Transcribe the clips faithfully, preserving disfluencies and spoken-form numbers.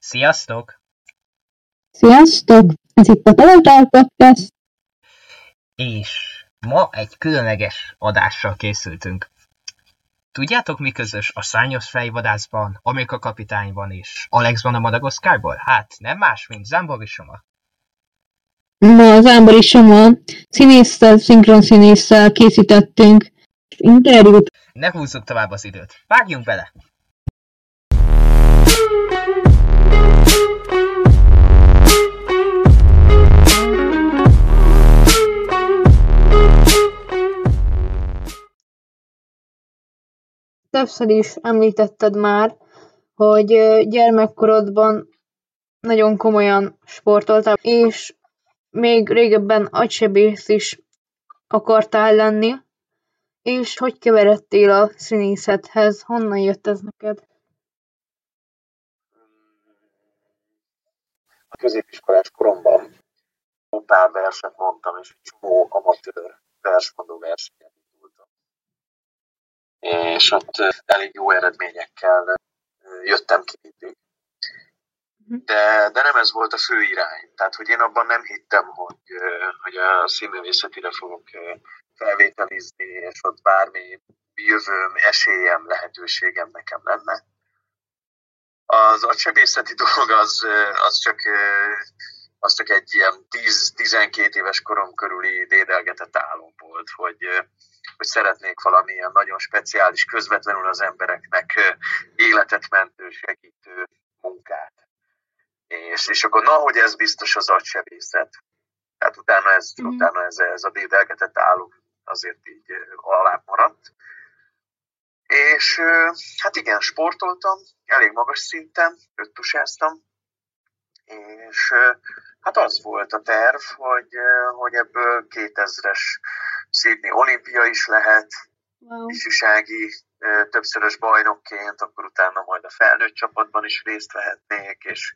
Sziasztok! Sziasztok! Ez itt a Talentál Podcast. És ma egy különleges adással készültünk. Tudjátok, mi közös a Szányos Fejvadászban, Amerika Kapitányban és Alexban a Madagaszkárból? Hát nem más, mint Zambori Shoma. Ma Zambori Shoma színésszel, szinkron színésszel készítettünk interjút. Ne húzzuk tovább az időt. Vágjunk bele! Többször is említetted már, hogy gyermekkorodban nagyon komolyan sportoltál, és még régebben agysebész is akartál lenni, és hogy keveredtél a színészethez? Honnan jött ez neked? A középiskolás koromban totál verset mondtam, és egy csomó amatőr versmondó versenyet indultam. És ott elég jó eredményekkel jöttem ki mindig. De, de nem ez volt a fő irány. Tehát, hogy én abban nem hittem, hogy, hogy a színművészetire fogok felvételizni, és ott bármi jövőm, esélyem, lehetőségem nekem lenne. Az agysebészeti dolog az, az, csak, az csak egy ilyen tíz-tizenkét éves korom körüli dédelgetett álom volt, hogy, hogy szeretnék valamilyen nagyon speciális, közvetlenül az embereknek életet mentő, segítő munkát. És, és akkor na, hogy ez biztos az agysebészet. Tehát utána ez, mm. utána ez, ez a dédelgetett álom azért így alább maradt. És hát igen, sportoltam, elég magas szinten, öttusáztam, és hát az volt a terv, hogy, hogy ebből kétezres Sydney olimpia is lehet, wow. ifjúsági többszörös bajnokként, akkor utána majd a felnőtt csapatban is részt vehetnék, és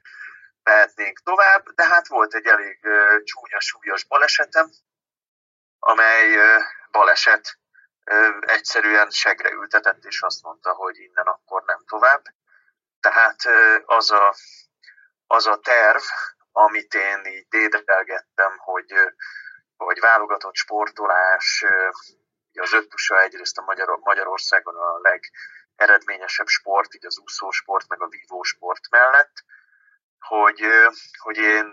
vehetnénk tovább, de hát volt egy elég csúnya, súlyos balesetem, amely baleset egyszerűen segre ültetett, és azt mondta, hogy innen akkor nem tovább. Tehát az a, az a terv, amit én így dédelgettem, hogy, hogy válogatott sportolás, az öttusa egyrészt a Magyar, Magyarországon a legeredményesebb sport, így az úszósport, meg a vívósport mellett, hogy, hogy én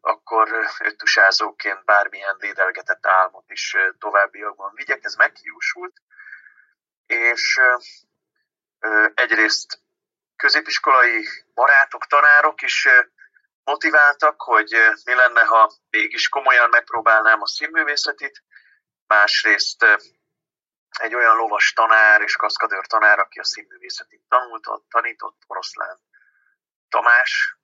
akkor öttusázóként bármilyen dédelgetett álmot is továbbiakban vigyek, ez meghiúsult, és egyrészt középiskolai barátok, tanárok is motiváltak, hogy mi lenne, ha mégis komolyan megpróbálnám a színművészetit, másrészt egy olyan lovas tanár és kaszkadőr tanár, aki a színművészetit tanult, tanított, Oroszlán Tamás,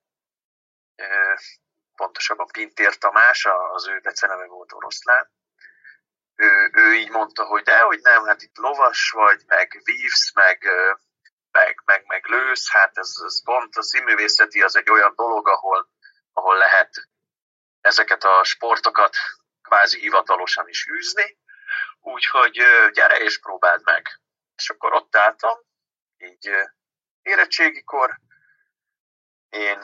pontosabban Pintér Tamás, az ő beceneve volt Oroszlán. Ő, ő így mondta, hogy de, hogy nem, hát itt lovas vagy, meg vívsz, meg, meg, meg, meg lősz, hát ez, ez pont a színművészeti, az egy olyan dolog, ahol, ahol lehet ezeket a sportokat kvázi hivatalosan is űzni, úgyhogy gyere és próbáld meg. És akkor ott álltam, így érettségikor, én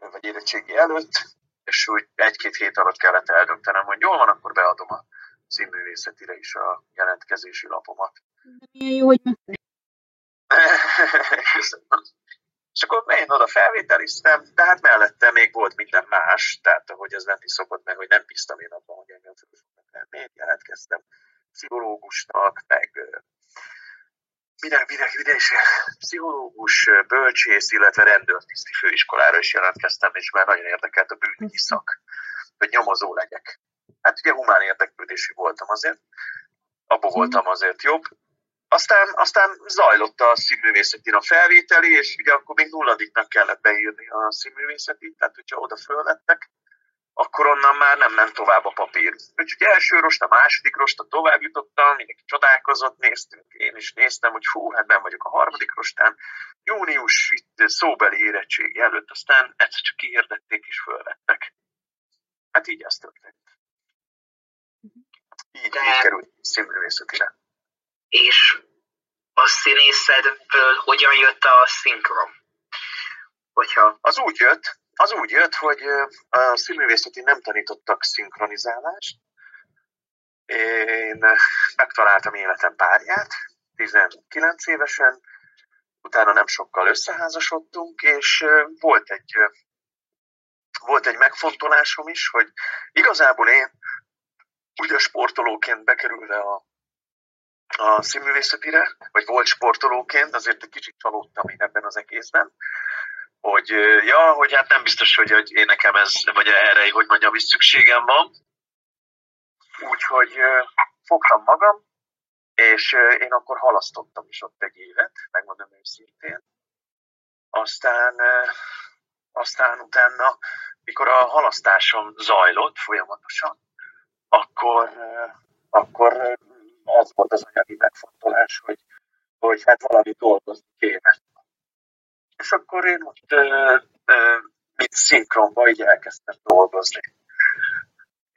vagy érettségi előtt, és úgy egy-két hét alatt kellett eldöntenem, hogy jól van, akkor beadom a színművészetire is a jelentkezési lapomat. Milyen jó, hogy és akkor én oda felvételiztem, de hát mellette még volt minden más, tehát ahogy ez nem is szokott meg, hogy nem bíztam én abban, hogy engem nem még jelentkeztem pszichológusnak, meg Minden, minden, minden is pszichológus, bölcsész, illetve rendőrtiszti főiskolára is jelentkeztem, és már nagyon érdekelt a bűnügyi szak, hogy nyomozó legyek. Hát ugye humán érdeklődésű voltam azért, abban voltam azért jobb. Aztán, aztán zajlott a színművészetén a felvételi, és ugye akkor még nulladiknak kellett beírni a színművészetét, tehát hogyha oda föllettek, akkor onnan már nem ment tovább a papír. Úgyhogy első rost, a második rost, a tovább jutottam, mindenki csodálkozott, néztünk, én is néztem, hogy hú, hát nem vagyok a harmadik rostán. Június itt szóbeli érettségi előtt, aztán egyszer csak kihirdették és fölvettek. Hát így ez történt. Így, de... így került színművészetire. És a színészetből hogyan jött a szinkron? hogyha az úgy jött, az úgy jött, hogy a színművészetén nem tanítottak szinkronizálást. Én megtaláltam életem párját, tizenkilenc évesen, utána nem sokkal összeházasodtunk, és volt egy, volt egy megfontolásom is, hogy igazából én ugye sportolóként bekerülve a, a színművészetire, vagy volt sportolóként, azért egy kicsit csalódtam én ebben az egészben, hogy ja, hogy hát nem biztos, hogy, hogy én nekem ez, vagy erre, hogy mondjam, is szükségem van. Úgyhogy fogtam magam, és én akkor halasztottam is ott egy évet, megmondom őszintén. Aztán, aztán utána, mikor a halasztásom zajlott folyamatosan, akkor, akkor az volt az anyagi megfontolás, hogy, hogy hát valami dolgozni kéne. És akkor én ott ö, ö, mint szinkronban így elkezdtem dolgozni.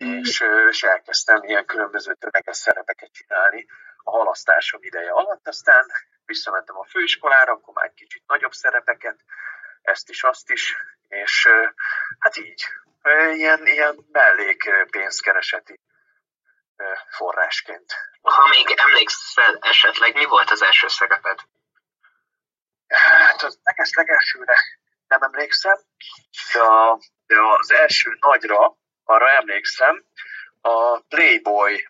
Mm. És, és elkezdtem ilyen különböző tömeges szerepeket csinálni a halasztásom ideje alatt. Aztán visszamentem a főiskolára, akkor már egy kicsit nagyobb szerepeket, ezt is, azt is. És hát így, ilyen, ilyen mellékpénzkereseti forrásként. Ha még emlékszel esetleg, mi volt az első szereped? Hát az neges legelsőre nem emlékszem, de, a, de az első nagyra, arra emlékszem, a Playboy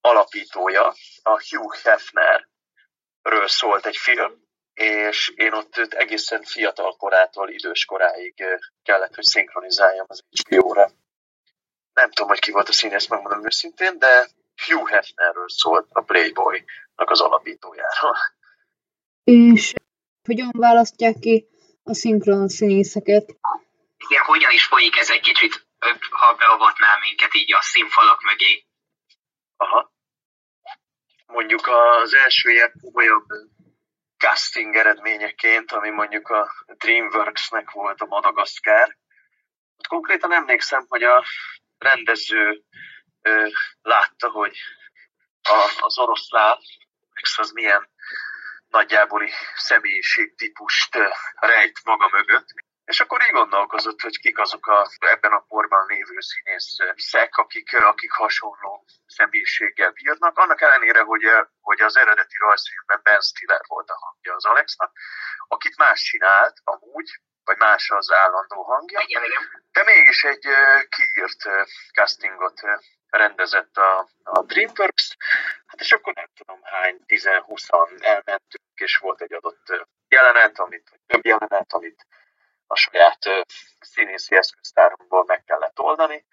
alapítója, a Hugh Hefnerről szólt egy film, és én ott egészen fiatal korától idős koráig kellett, hogy szinkronizáljam az há bé ó-ra. Nem tudom, hogy ki volt a színész, megmondom őszintén, de Hugh Hefnerről szólt, a Playboy-nak az alapítójáról. És hogyan választják ki a szinkron színészeket? Igen, hogyan is folyik ez egy kicsit, ha beavatnál minket így a színfalak mögé? Aha. Mondjuk az első ilyen komolyabb casting eredményeként, ami mondjuk a DreamWorks-nek volt a Madagascar. Ott konkrétan emlékszem, hogy a rendező ö, látta, hogy a, az oroszlán, az milyen nagyjáboli személyiségtípust rejt maga mögött. És akkor így gondolkozott, hogy kik azok a, ebben a korban lévő színészek, akik, akik hasonló személyiséggel bírnak. Annak ellenére, hogy, hogy az eredeti rajzfilmben Ben Stiller volt a hangja az Alexnak, akit más csinált amúgy, vagy más az állandó hangja. De mégis egy kiírt castingot rendezett a, a DreamWorks, hát és akkor nem tudom hány, tíz-húszan elmentünk, és volt egy adott jelenet, amit, vagy több jelenet, amit a saját színészi eszköztáromból meg kellett oldani,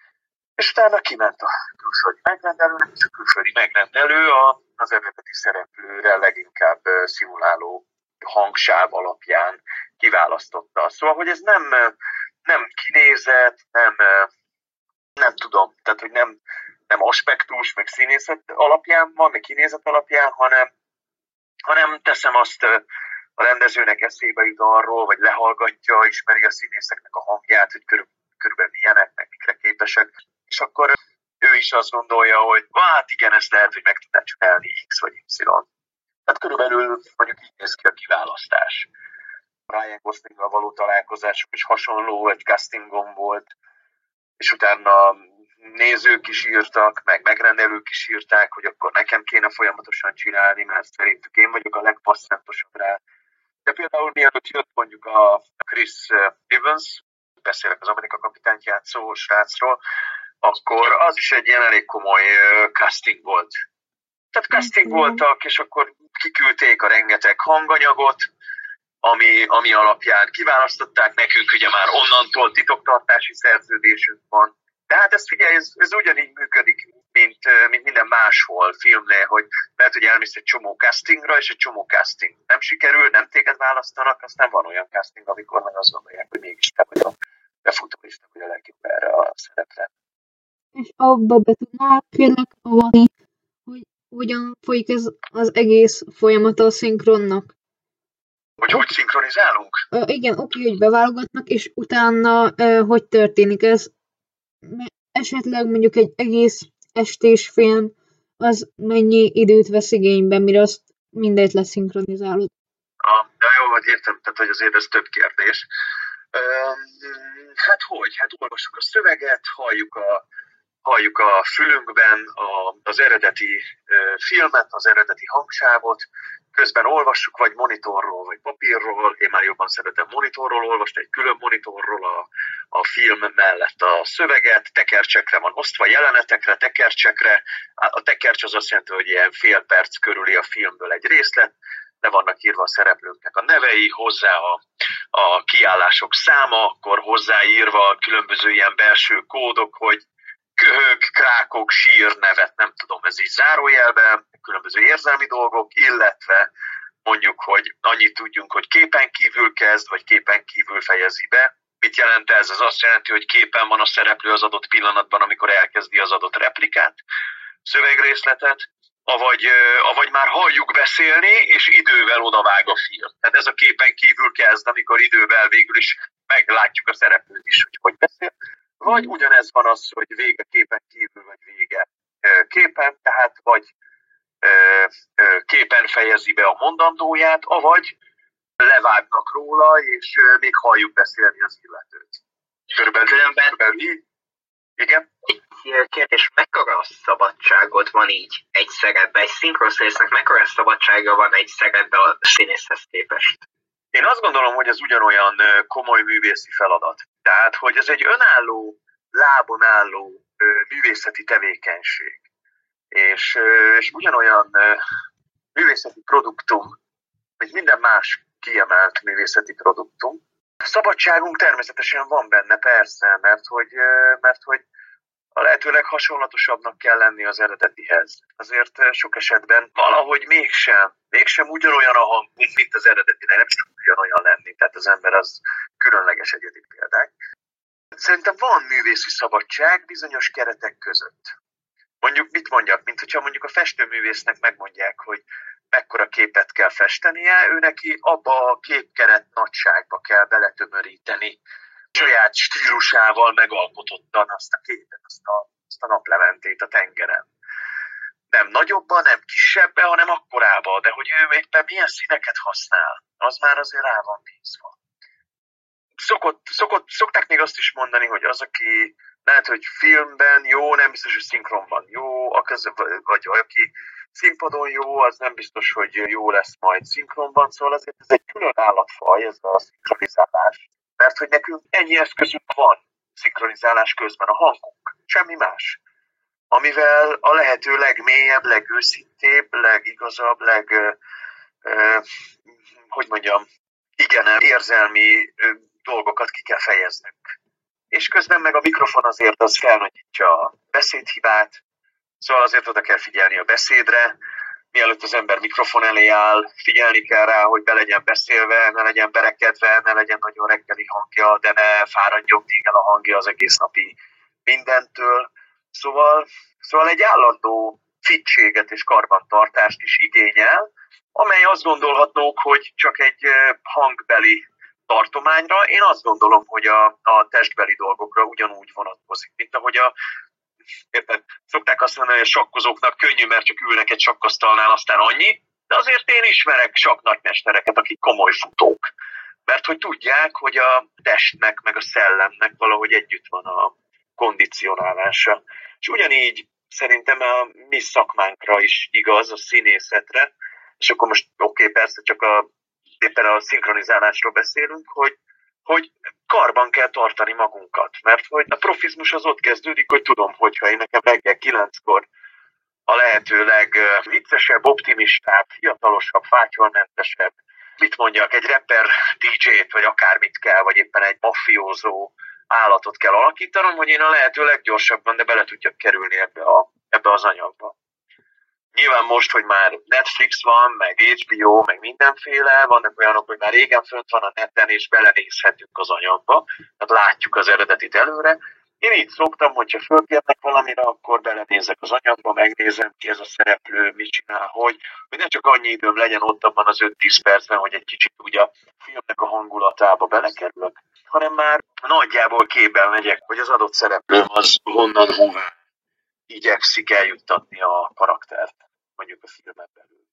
és utána kiment a külsői megrendelő, és a külsői megrendelő az eredeti szereplőre leginkább szimuláló hangsáv alapján kiválasztotta. Szóval, hogy ez nem, nem kinézet, nem, nem tudom, tehát, hogy nem, nem aspektus, meg színészet alapján van, meg kinézet alapján, hanem, hanem teszem azt, a rendezőnek eszébe jut arról, vagy lehallgatja, ismeri a színészeknek a hangját, hogy körül, körülbelül milyenek, meg mikre képesek. És akkor ő is azt gondolja, hogy hát igen, ezt lehet, hogy meg tudná csinálni X vagy Y. Tehát körülbelül mondjuk így néz ki a kiválasztás. Ryan Goslinggal való találkozások is hasonló, egy castingon volt, és utána nézők is írtak, meg megrendelők is írták, hogy akkor nekem kéne folyamatosan csinálni, mert szerintük én vagyok a legpasszantosabb rá. De például mielőtt jött mondjuk a Chris Evans, beszélek az Amerika kapitányt játszó srácról, akkor az is egy ilyen elég komoly casting volt. Tehát casting voltak, és akkor kiküldték a rengeteg hanganyagot, ami, ami alapján kiválasztották nekünk, ugye már onnantól titoktartási szerződésünk van. De hát ez figyelj, ez, ez ugyanígy működik, mint, mint minden máshol filmnél, hogy lehet, hogy elmész egy csomó castingra, és egy csomó casting nem sikerül, nem téged választanak, aztán van olyan casting, amikor meg azt gondolják, hogy mégis te vagy a befutó, és te vagy a legjobb erre a szerepre. És abba be tudnál kérlek avatni, hogy hogyan folyik ez az egész folyamat a szinkronnak? Hogy hogy szinkronizálunk? Ö, igen, oké, hogy beválogatnak, és utána ö, hogy történik ez? Esetleg mondjuk egy egész estés film, az mennyi időt vesz igénybe, mire azt mindent leszinkronizálod? Ah, de jó, hogy értem, tehát hogy azért ez több kérdés. Hát hogy? Hát olvassuk a szöveget, halljuk a, halljuk a fülünkben a, az eredeti filmet, az eredeti hangsávot, közben olvassuk vagy monitorról, vagy papírról, én már jobban szeretem monitorról olvasni, egy külön monitorról a, a film mellett a szöveget, tekercsekre van osztva, jelenetekre, tekercsekre, a tekercs az azt jelenti, hogy ilyen fél perc körüli a filmből egy részlet, le vannak írva a szereplőknek a nevei, hozzá a, a kiállások száma, akkor hozzáírva különböző ilyen belső kódok, hogy köhög, krákok, sír, nevet, nem tudom, ez így zárójelben, különböző érzelmi dolgok, illetve mondjuk, hogy annyit tudjunk, hogy képen kívül kezd, vagy képen kívül fejezi be. Mit jelent ez? Ez azt jelenti, hogy képen van a szereplő az adott pillanatban, amikor elkezdi az adott replikát, szövegrészletet, avagy, avagy már halljuk beszélni, és idővel odavág a film. Tehát ez a képen kívül kezd, amikor idővel végül is meglátjuk a szereplőt is, hogy hogy beszél. Vagy ugyanez van az, hogy vége képen kívül, vagy vége képen, tehát vagy képen fejezi be a mondandóját, avagy levágnak róla, és még halljuk beszélni az illetőt. Körülbelül, Különben... körülbelül. Igen? Egy kérdés, mekkora szabadságot van így egy szerepben? Egy szinkronszínésznek mekkora szabadsága van egy szerepben a színészhez képest? Én azt gondolom, hogy ez ugyanolyan komoly művészi feladat. Tehát, hogy ez egy önálló, lábon álló művészeti tevékenység. És, és ugyanolyan művészeti produktum, mint minden más kiemelt művészeti produktum. A szabadságunk természetesen van benne, persze, mert hogy, mert hogy a lehetőleg hasonlatosabbnak kell lenni az eredetihez. Azért sok esetben valahogy mégsem, mégsem ugyanolyan a hang, mint az eredetinek, nem is tud ugyanolyan lenni. Tehát az ember az különleges egyedi példák. Szerintem van művészi szabadság bizonyos keretek között. Mondjuk mit mondjak, mint hogyha mondjuk a festőművésznek megmondják, hogy mekkora képet kell festenie, ő neki abba a képkeret nagyságba kell beletömöríteni saját stílusával megalkotottan azt a képet, azt a, azt a naplementét a tengeren. Nem nagyobban, nem kisebben, hanem akkorában, de hogy ő éppen milyen színeket használ, az már azért rá van bízva. Szokott, szokott, szokták még azt is mondani, hogy az, aki lehet, hogy filmben jó, nem biztos, hogy szinkronban jó, a közö, vagy aki színpadon jó, az nem biztos, hogy jó lesz majd szinkronban, szóval azért ez egy külön állatfaj, ez a szinkronizálás. Mert hogy nekünk ennyi eszközünk van szinkronizálás közben, a hangunk, semmi más, amivel a lehető legmélyebb, legőszintébb, legigazabb, leg, eh, hogy mondjam, igen, érzelmi dolgokat ki kell fejeznünk. És közben meg a mikrofon azért az felnagyítja a beszédhibát, szóval azért oda kell figyelni a beszédre, mielőtt az ember mikrofon elé áll, figyelni kell rá, hogy be legyen beszélve, ne legyen berekedve, ne legyen nagyon reggeli hangja, de ne fáradjon el a hangja az egész napi mindentől. Szóval, szóval egy állandó fittséget és karbantartást is igényel, amely azt gondolhatnók, hogy csak egy hangbeli tartományra. Én azt gondolom, hogy a, a testbeli dolgokra ugyanúgy vonatkozik, mint ahogy a Érted? Szokták azt mondani, hogy a sakkozóknak könnyű, mert csak ülnek egy sakkasztalnál, aztán annyi. De azért én ismerek sakk nagymestereket, akik komoly futók. Mert hogy tudják, hogy a testnek, meg a szellemnek valahogy együtt van a kondicionálása. És ugyanígy szerintem a mi szakmánkra is igaz, a színészetre. És akkor most oké, okay, persze csak a, éppen a szinkronizálásról beszélünk, hogy hogy karban kell tartani magunkat, mert hogy a profizmus az ott kezdődik, hogy tudom, hogyha én nekem reggel kilenckor a lehetőleg viccesebb, optimistább, fiatalosabb, fátyolmentesebb, mit mondjak, egy rapper dé dzsét, vagy akármit kell, vagy éppen egy mafiózó állatot kell alakítanom, hogy én a lehetőleg gyorsabban, de bele tudjak kerülni ebbe, a, ebbe az anyagba. Nyilván most, hogy már Netflix van, meg há bé o, meg mindenféle, vannak olyanok, hogy már régen fönt van a neten, és belenézhetünk az anyagba, tehát látjuk az eredetit előre. Én így szoktam, hogyha fölkérnek valamire, akkor belenézek az anyagba, megnézem ki ez a szereplő, mit csinál, hogy, hogy ne csak annyi időm legyen ott abban az öt-tíz percben, hogy egy kicsit ugye a filmnek a hangulatába belekerülök, hanem már nagyjából képben megyek, hogy az adott szereplő az honnan hová igyekszik eljuttatni a karaktert, mondjuk a filmen belül.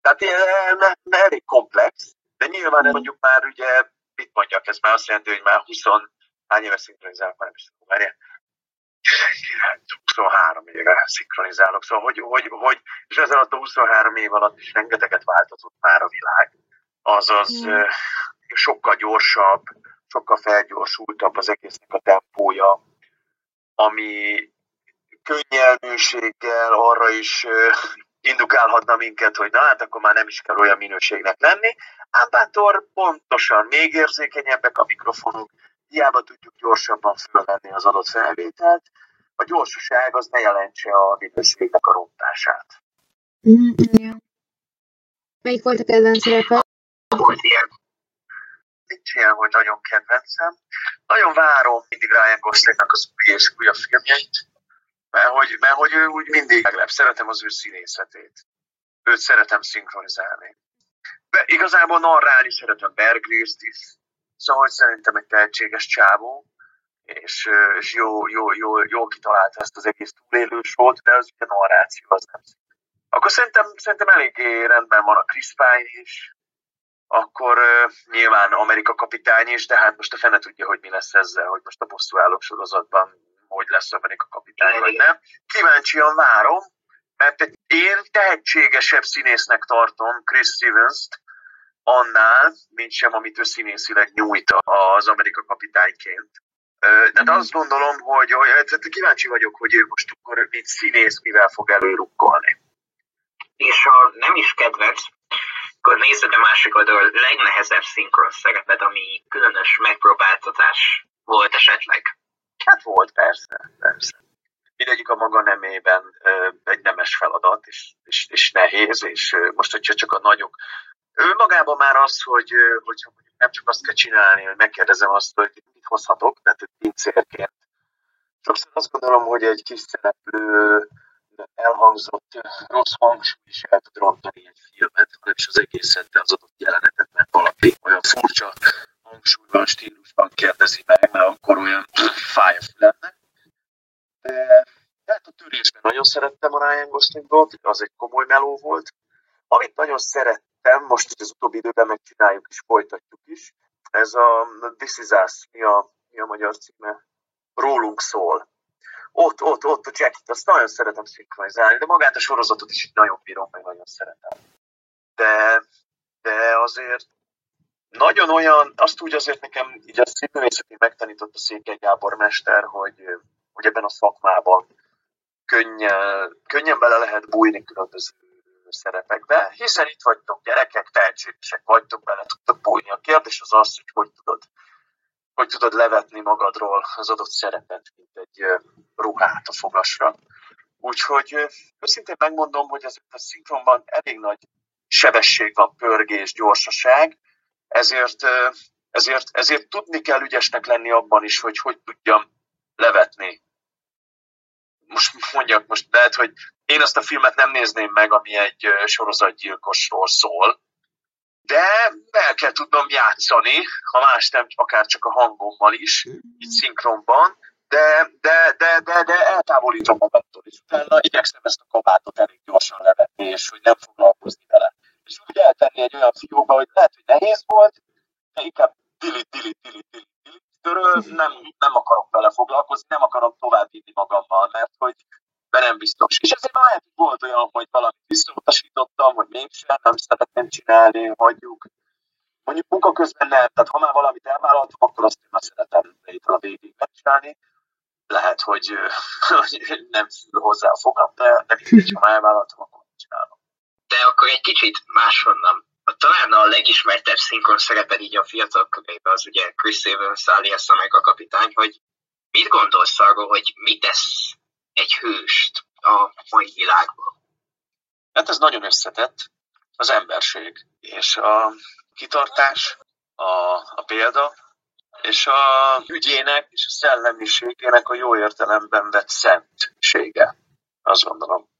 Tehát elég komplex, de nyilván mondjuk már ugye mit mondjak, ez már azt jelenti, hogy már húsz hány éve szinkronizálok, már nem is tudom, várjál. huszonhárom éve szinkronizálok, szóval hogy, hogy, hogy, és ez alatt a huszonhárom év alatt is rengeteget változott már a világ. Azaz mm. sokkal gyorsabb, sokkal felgyorsultabb az egésznek a tempója, ami könnyelműséggel arra is indukálhatna minket, hogy na hát akkor már nem is kell olyan minőségnek lenni, ám bátor pontosan még érzékenyebbek a mikrofonok, hiába tudjuk gyorsabban fölvenni az adott felvételt, a gyorsaság az ne jelentse a minőségnek a rontását. Mm, ja. Melyik volt a kedvenc szerepe? Volt ilyen. Nincs ilyen, hogy nagyon kedvencem. Nagyon várom mindig Ryan Goslingnak az új és újabb filmjeit, mert hogy, mert hogy ő úgy mindig meglep. Szeretem az ő színészetét. Őt szeretem szinkronizálni. De igazából narrálni szeretem Bear Grylls-t is. Szóval szerintem egy tehetséges csávó, és, és jó, jó, jó, jól kitalálta ezt az egész túlélősót, de az ugye narráció, az nem szint. Akkor szerintem, szerintem eléggé rendben van a Chris Pine is, akkor uh, nyilván Amerika kapitány is, de hát most a fene tudja, hogy mi lesz ezzel, hogy most a bosszúállók sorozatban hogy lesz Amerika kapitány, vagy nem. Kíváncsian várom, mert én tehetségesebb színésznek tartom Chris Evans-t, annál, mint sem, amit ő színészileg nyújt az Amerika kapitányként. Tehát mm-hmm. azt gondolom, hogy, hogy kíváncsi vagyok, hogy ő most akkor, mint színész, mivel fog előrukkolni. És ha nem is kedvenc, akkor nézzük a másik oldalról, a legnehezebb szinkron szereped, ami különös megpróbáltatás volt esetleg. Hát volt, persze, persze. Mindegyik a maga nemében egy nemes feladat, és, és, és nehéz, és most, hogyha csak a nagyok, ő magában már az, hogy, hogy nem csak azt kell csinálni, hogy megkérdezem azt, hogy mit hozhatok, tehát egy pincérként. Sokszor azt gondolom, hogy egy kis szereplő elhangzott rossz hangsúly is el tud rontani egy filmet, hanem is az egészen az adott jelenetet, mert valaki olyan furcsa hangsúlyban, stílusban kérdezi meg, mert akkor olyan fáj a fülemnek. De hát a Tűrésben nagyon szerettem a Ryan Goslingot, az egy komoly meló volt. Amit nagyon szerettem, most az utóbbi időben megcsináljuk és folytatjuk is. Ez a This is Us, mi a, mi a magyar címe? Rólunk szól. Ott, ott, ott a Jacket, azt nagyon szeretem szinkronizálni, de magát a sorozatot is nagyon bírom, meg nagyon szeretem. De, de azért nagyon olyan, azt úgy azért nekem így a színművészetén megtanított a Székely Jábor mester, hogy, hogy ebben a szakmában könnyen, könnyen bele lehet bújni különböző szerepekbe, hiszen itt vagytok gyerekek, tehetségesek vagytok, bele tudtok bújni. A kérdés az az, hogy hogy tudod, hogy tudod levetni magadról az adott szerepet, mint egy ruhát a fogasra. Úgyhogy őszintén megmondom, hogy ezért a szinkronban elég nagy sebesség van, pörgés, gyorsaság, ezért, ezért, ezért tudni kell ügyesnek lenni abban is, hogy hogy tudjam levetni. Most mondjak, most lehet, hogy én azt a filmet nem nézném meg, ami egy sorozatgyilkosról szól, de el kell tudnom játszani, ha más nem, akár csak a hangommal is, így szinkronban, de, de, de, de, de eltávolítom magamtól, és utána igyekszem ezt a kabátot elég gyorsan levetni, és hogy nem foglalkozni vele. És úgy eltenni egy olyan fiókba, hogy lehet, hogy nehéz volt, de inkább dilit, dilit, dilit, dilit, dilit. Töröl, nem, nem akarok vele foglalkozni, nem akarom továbbvinni magammal, mert hogy mert nem biztos. És ezért már lehet, hogy volt olyan, hogy valamit visszautasítottam, hogy mégsem, nem szeretném csinálni, hagyjuk. Mondjuk munka közben nem, tehát ha már valamit elvállaltam, akkor azt én már szeretem létre a végig megcsinálni. Lehet, hogy, hogy nem fül hozzá a fogam, de nem így, ha már elvállaltam, akkor megcsinálom. De akkor egy kicsit máshonnan. Talán a legismertebb szinkron szereped így a fiatal körében az ugye Chris Evans alias Amerika kapitány, hogy mit gondolsz arról, hogy mit tesz egy hőst a mai világban? Hát ez nagyon összetett, az emberség, és a kitartás, a, a példa, és a ügyének és a szellemiségének a jó értelemben vett szentsége, azt gondolom.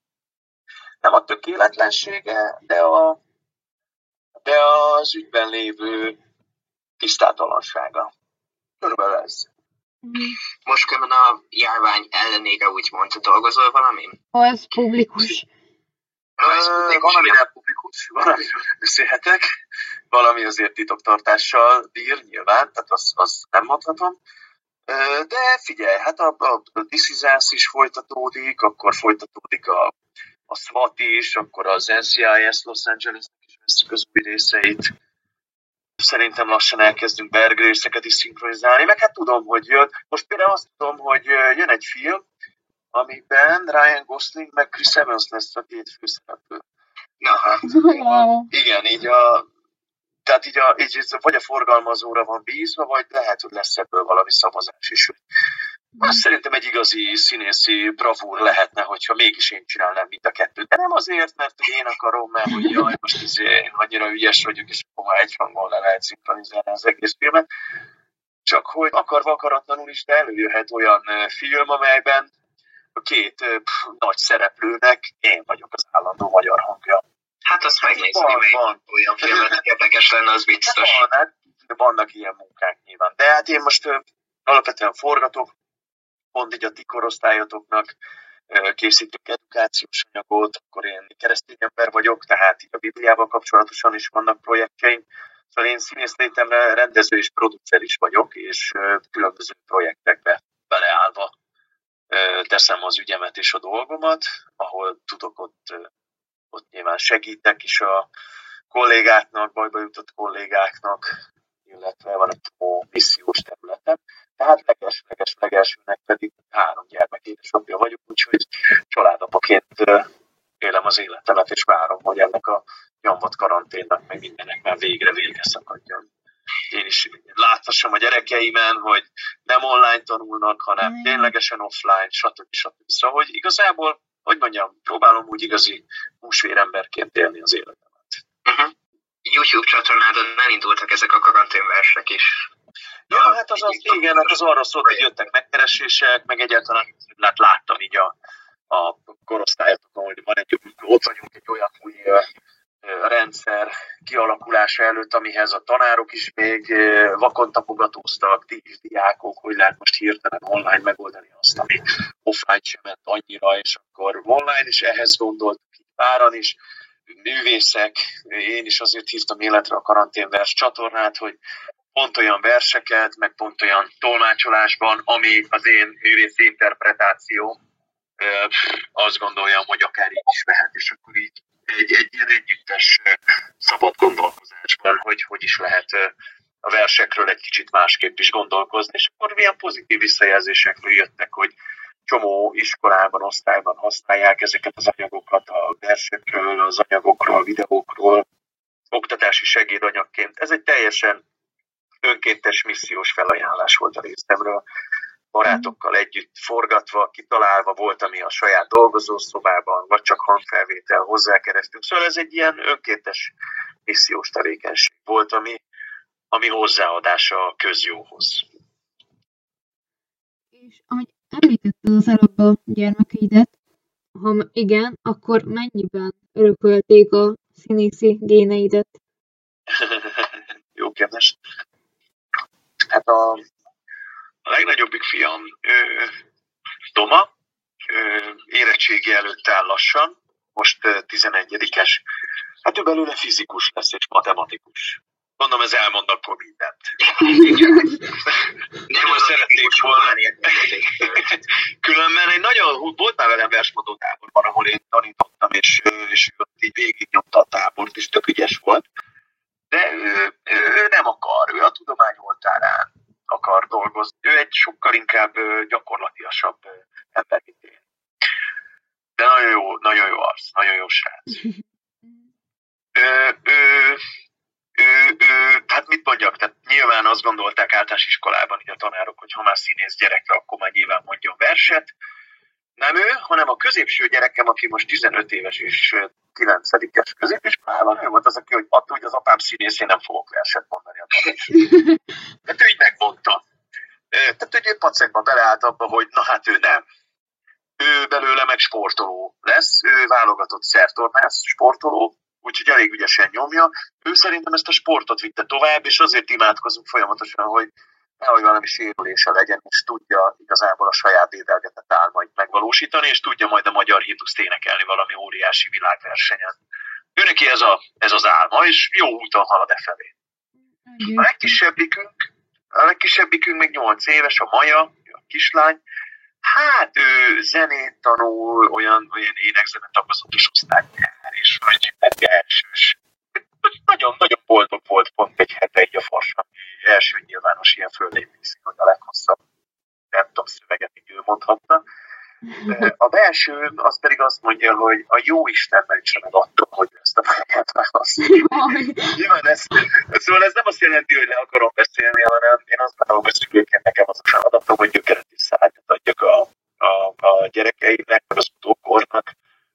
Nem a tökéletlensége, de a de az ügyben lévő tisztátalansága. Körülbelül ez. Most külön a járvány ellenére úgymond dolgozol valamin? Ha ez publikus. Ha ez publikus, valamire publikus, valamire beszélhetek. valami azért titoktartással bír nyilván, tehát azt az nem mondhatom. De figyelj, hát a, a, a This is Us is folytatódik, akkor folytatódik a, a SWAT is, akkor az en cé i es Los Angelesnek is veszük az új részeit. Szerintem lassan elkezdünk bergrészeket is szinkronizálni, meg hát tudom, hogy jön. Most például azt tudom, hogy jön egy film, amiben Ryan Gosling meg Chris Evans lesz a két főszereplő. Na hát, igen, így a... Tehát így, a, így vagy a forgalmazóra van bízva, vagy lehet, hogy lesz ebből valami szavazás is. Azt szerintem egy igazi színészi bravúr lehetne, hogyha mégis én csinálnám mind a kettőt. De nem azért, mert én akarom, mert hogy jaj, most izé, annyira ügyes vagyok, és akkor egy hangon le lehet szinkronizálni az egész filmet. Csak hogy akarva akaratlanul is, de előjöhet olyan film, amelyben a két pff, nagy szereplőnek én vagyok az állandó magyar hangja. Hát azt megnézni, melyik olyan filmet érdekes lenne, az biztos. Van, hát vannak ilyen munkák nyilván. De hát én most ö, alapvetően forgatok, pont így a ti korosztályotoknak ö, készítünk edukációs anyagot, akkor én keresztény ember vagyok, tehát így a Bibliával kapcsolatosan is vannak projektjeim. Szóval én színész létemre rendező és producer is vagyok, és ö, különböző projektekbe beleállva ö, teszem az ügyemet és a dolgomat, ahol tudok ott... Ö, ott nyilván segítek is a kollégáknak, bajba jutott kollégáknak, illetve van egy csomó missziós területem. Tehát leges-leges-legesnek pedig három gyermek édesapja vagyok, úgyhogy családapaként élem az életemet, és várom, hogy ennek a nyomvat karanténnak, meg mindenek már végre végre szakadjon. Én is láthassam a gyerekeimen, hogy nem online tanulnak, hanem mm. ténylegesen offline, stb. Stb. Szóval, hogy igazából hogy mondjam, próbálom úgy igazi húsvéremberként élni az életemet. Uh-huh. YouTube csatornádon elindultak ezek a karanténversek is. Ja, ja, hát az, az igen, hát az arra szólt, hogy jöttek megkeresések, meg egyáltalán hát láttam így a, a korosztályokon, hogy van egy, ott vagyunk egy olyan új rendszer kialakulása előtt, amihez a tanárok is még vakon tapogatóztak, ti is diákok, hogy lehet most hirtelen online megoldani azt, ami offline sem ment annyira, és akkor online is ehhez gondoltuk, páran is, művészek, én is azért hívtam életre a karanténvers csatornát, hogy pont olyan verseket, meg pont olyan tolmácsolásban, ami az én művész interpretáció, azt gondoljam, hogy akár így is lehet, és akkor így Egy, egy ilyen együttes szabad gondolkozásban, hogy hogy is lehet a versekről egy kicsit másképp is gondolkozni, és akkor milyen pozitív visszajelzésekről jöttek, hogy csomó iskolában, osztályban használják ezeket az anyagokat, a versekről, az anyagokról, a videókról, oktatási segédanyagként. Ez egy teljesen önkéntes missziós felajánlás volt a részemről. Barátokkal együtt forgatva, kitalálva volt, ami a saját dolgozószobában, vagy csak hangfelvétel hozzá keresztünk. Szóval ez egy ilyen önkéntes missziós tevékenység volt, ami, ami hozzáadása a közjóhoz. És ahogy említetted az előbb a gyermekeidet, ha igen, akkor mennyiben örökölték a színészi géneidet? Jó kérdés. Hát a... A legnagyobbik fiam, ő, Toma, ő, érettségi előtt áll lassan, most tizenegyedikes. Hát ő belőle fizikus lesz és matematikus. Gondolom, ez elmond akkor mindent. Nem az szeretnék volna. Különben egy nagyon, volt már velem versmondó táborban, ahol én tanítottam, és, és így végignyomta a tábort, és tök ügyes volt. De ő, ő nem akar, ő a tudomány oltárán akar dolgozni. Ő egy sokkal inkább gyakorlatiasabb ember, mint én. De nagyon jó, nagyon jó arc, nagyon jó srác. Ő, ő, ő, ő, hát mit mondjak, tehát nyilván azt gondolták általános iskolában így a tanárok, hogy ha már színész gyerekre, akkor már nyilván mondjon verset. Nem ő, hanem a középső gyerekem, aki most tizenöt éves és kilencedikes középiskolában, ő volt az, aki, hogy attól, hogy az apám színész, én nem fogok verset mondani a tanárnak. Tehát ő így megmondta. Tehát ő pacekba beleállt abba, hogy na hát ő nem. Ő belőle meg sportoló lesz, ő válogatott szertornász sportoló, úgyhogy elég ügyesen nyomja. Ő szerintem ezt a sportot vitte tovább, és azért imádkozunk folyamatosan, hogy nehogy valami sérülése legyen, és tudja igazából a saját édelgetett álmait megvalósítani, és tudja majd a magyar himnuszt énekelni valami óriási világversenyen. Ő neki ez, a, ez az álma, és jó úton halad e felé. A legkisebbikünk, a legkisebbikünk még nyolc éves, a Maja, a kislány, hát ő zenét tanul, olyan, olyan énekzene tagozatos osztálytárs is, vagy hát elsős. Nagyon-nagyon boldog volt pont egy hete egy a farsa. Első nyilvános ilyen föllépészik, hogy a leghosszabb, nem tudom, szöveget így ő mondhatta. A belső az pedig azt mondja, hogy a jó Isten mentse meg attól, hogy ezt a pályát választjuk. Szóval ez nem azt jelenti, hogy le akarom beszélni, hanem én azt látom, hogy szükségként nekem az a feladatom, hogy gyökeret és szárnyat adjak a, a, a gyerekeimnek, az utókornak,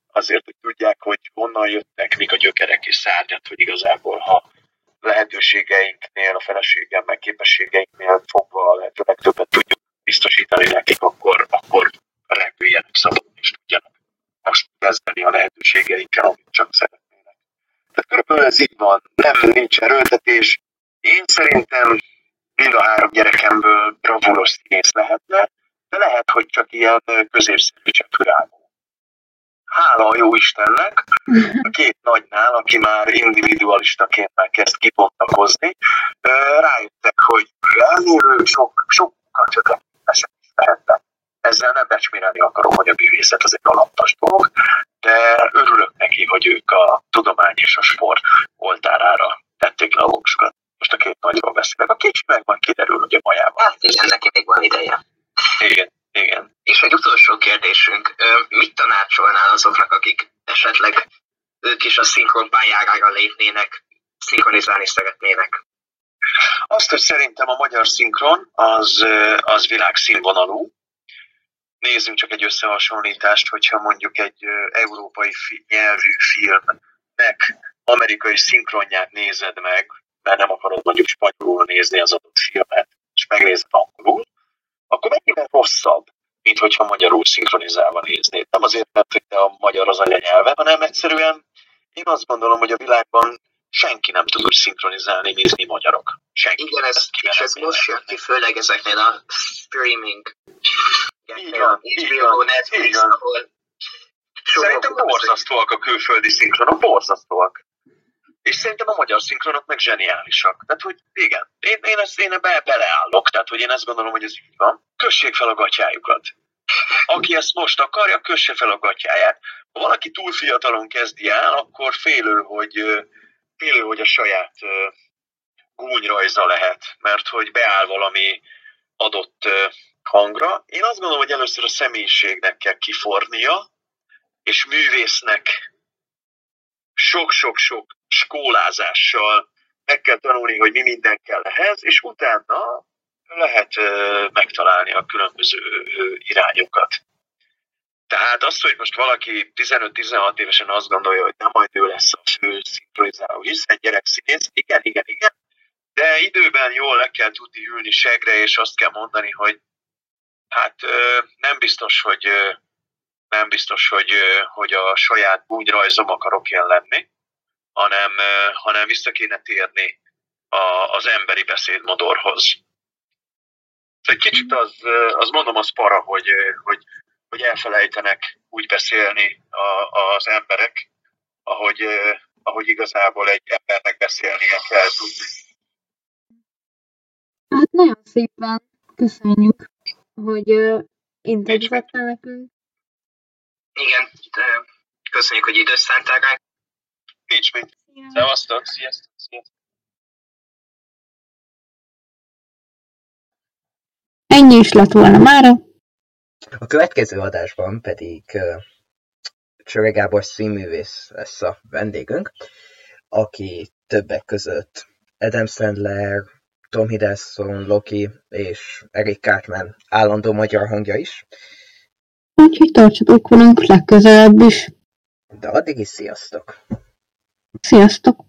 azért, hogy tudják, hogy honnan jöttek, mik a gyökerek és szárnyat, hogy igazából ha lehetőségeinknél, a feleségemmel, képességeinknél fogva a lehető legtöbbet tudjuk biztosítani nekik, akkor, akkor a repüljenek szabadon, és tudjanak most kezdeni a lehetőségeinkkel, amit csak szeretnének. Tehát körülbelül ez így van, nem nincs erőltetés. Én szerintem mind a három gyerekemből bravúros színész lehetne, de lehet, hogy csak ilyen középszerű csepürágó. Hála a jó Istennek, a két nagynál, aki már individualistaként már kezd kibontakozni, rájöttek, hogy elmérő sok, sokkal csak leszek is lehetnek. Ezzel nem becsmérelni akarom, hogy a művészet az egy alapos dolog, de örülök neki, hogy ők a tudomány és a sport oltárára tették le a voksukat. Most a két nagyról beszélek. A kicsi meg van kiderül, hogy a Majában. Hát igen, neki még van ideje. Igen, igen. És egy utolsó kérdésünk. Mit tanácsolnál azoknak, akik esetleg ők is a szinkron pályára lépnének, szinkronizálni szeretnének? Azt, hogy szerintem a magyar szinkron az, az világszínvonalú. Nézzünk csak egy összehasonlítást, hogyha mondjuk egy európai fi- nyelvű filmnek amerikai szinkronját nézed meg, mert nem akarod mondjuk spanyolul nézni az adott filmet, és megnézed angolul, akkor mennyivel rosszabb, mint hogyha magyarul szinkronizálva néznéd. Nem azért, mert hogy te a magyar az anyanyelve, hanem egyszerűen én azt gondolom, hogy a világban senki nem tud úgy szinkronizálni, mint mi magyarok. Senki. Igen, ez, és ez most jön ki, főleg ezeknél a streaming... Így van, így van, így van. Szerintem borzasztóak a külföldi szinkronok, borzasztóak. És szerintem a magyar szinkronok meg zseniálisak. Tehát, hogy igen, én, én, ezt, én ebbe beleállok, tehát, hogy én ezt gondolom, hogy ez így van. Kössék fel a gatyájukat. Aki ezt most akarja, kösse fel a gatyáját. Ha valaki túl fiatalon kezdi el, akkor félő, hogy, félő, hogy a saját gúnyrajza lehet, mert hogy beáll valami adott... hangra. Én azt gondolom, hogy először a személyiségnek kell kifornia, és művésznek sok-sok-sok skólázással meg kell tanulni, hogy mi minden kell ehhez, és utána lehet megtalálni a különböző irányokat. Tehát az, hogy most valaki tizenöt-tizenhat évesen azt gondolja, hogy nem majd ő lesz a fő szinkronizáló, hiszen gyerekszínész, igen, igen, igen, de időben jól le kell tudni ülni segre, és azt kell mondani, hogy hát nem biztos, hogy, nem biztos, hogy, hogy a saját gúnyrajzom akarok ilyen lenni, hanem, hanem vissza kéne térni a, az emberi beszédmodorhoz. Egy kicsit az, az mondom, az para, hogy, hogy, hogy elfelejtenek úgy beszélni a, az emberek, ahogy, ahogy igazából egy embernek beszélnie kell tudni. Hát nagyon szépen köszönjük, hogy uh, interjúztattál nekünk. Igen, köszönjük, hogy időt szántál ránk. Nincs mit. Szevasztok, sziasztok, sziasztok. Ennyi is lett volna mára. A következő adásban pedig uh, Csőre Gábor színművész lesz a vendégünk, aki többek között Adam Sandler, Tom Hiddleston, Loki és Eric Cartman állandó magyar hangja is. Úgyhogy tartsatok velünk legközelebb is. De addig is sziasztok! Sziasztok!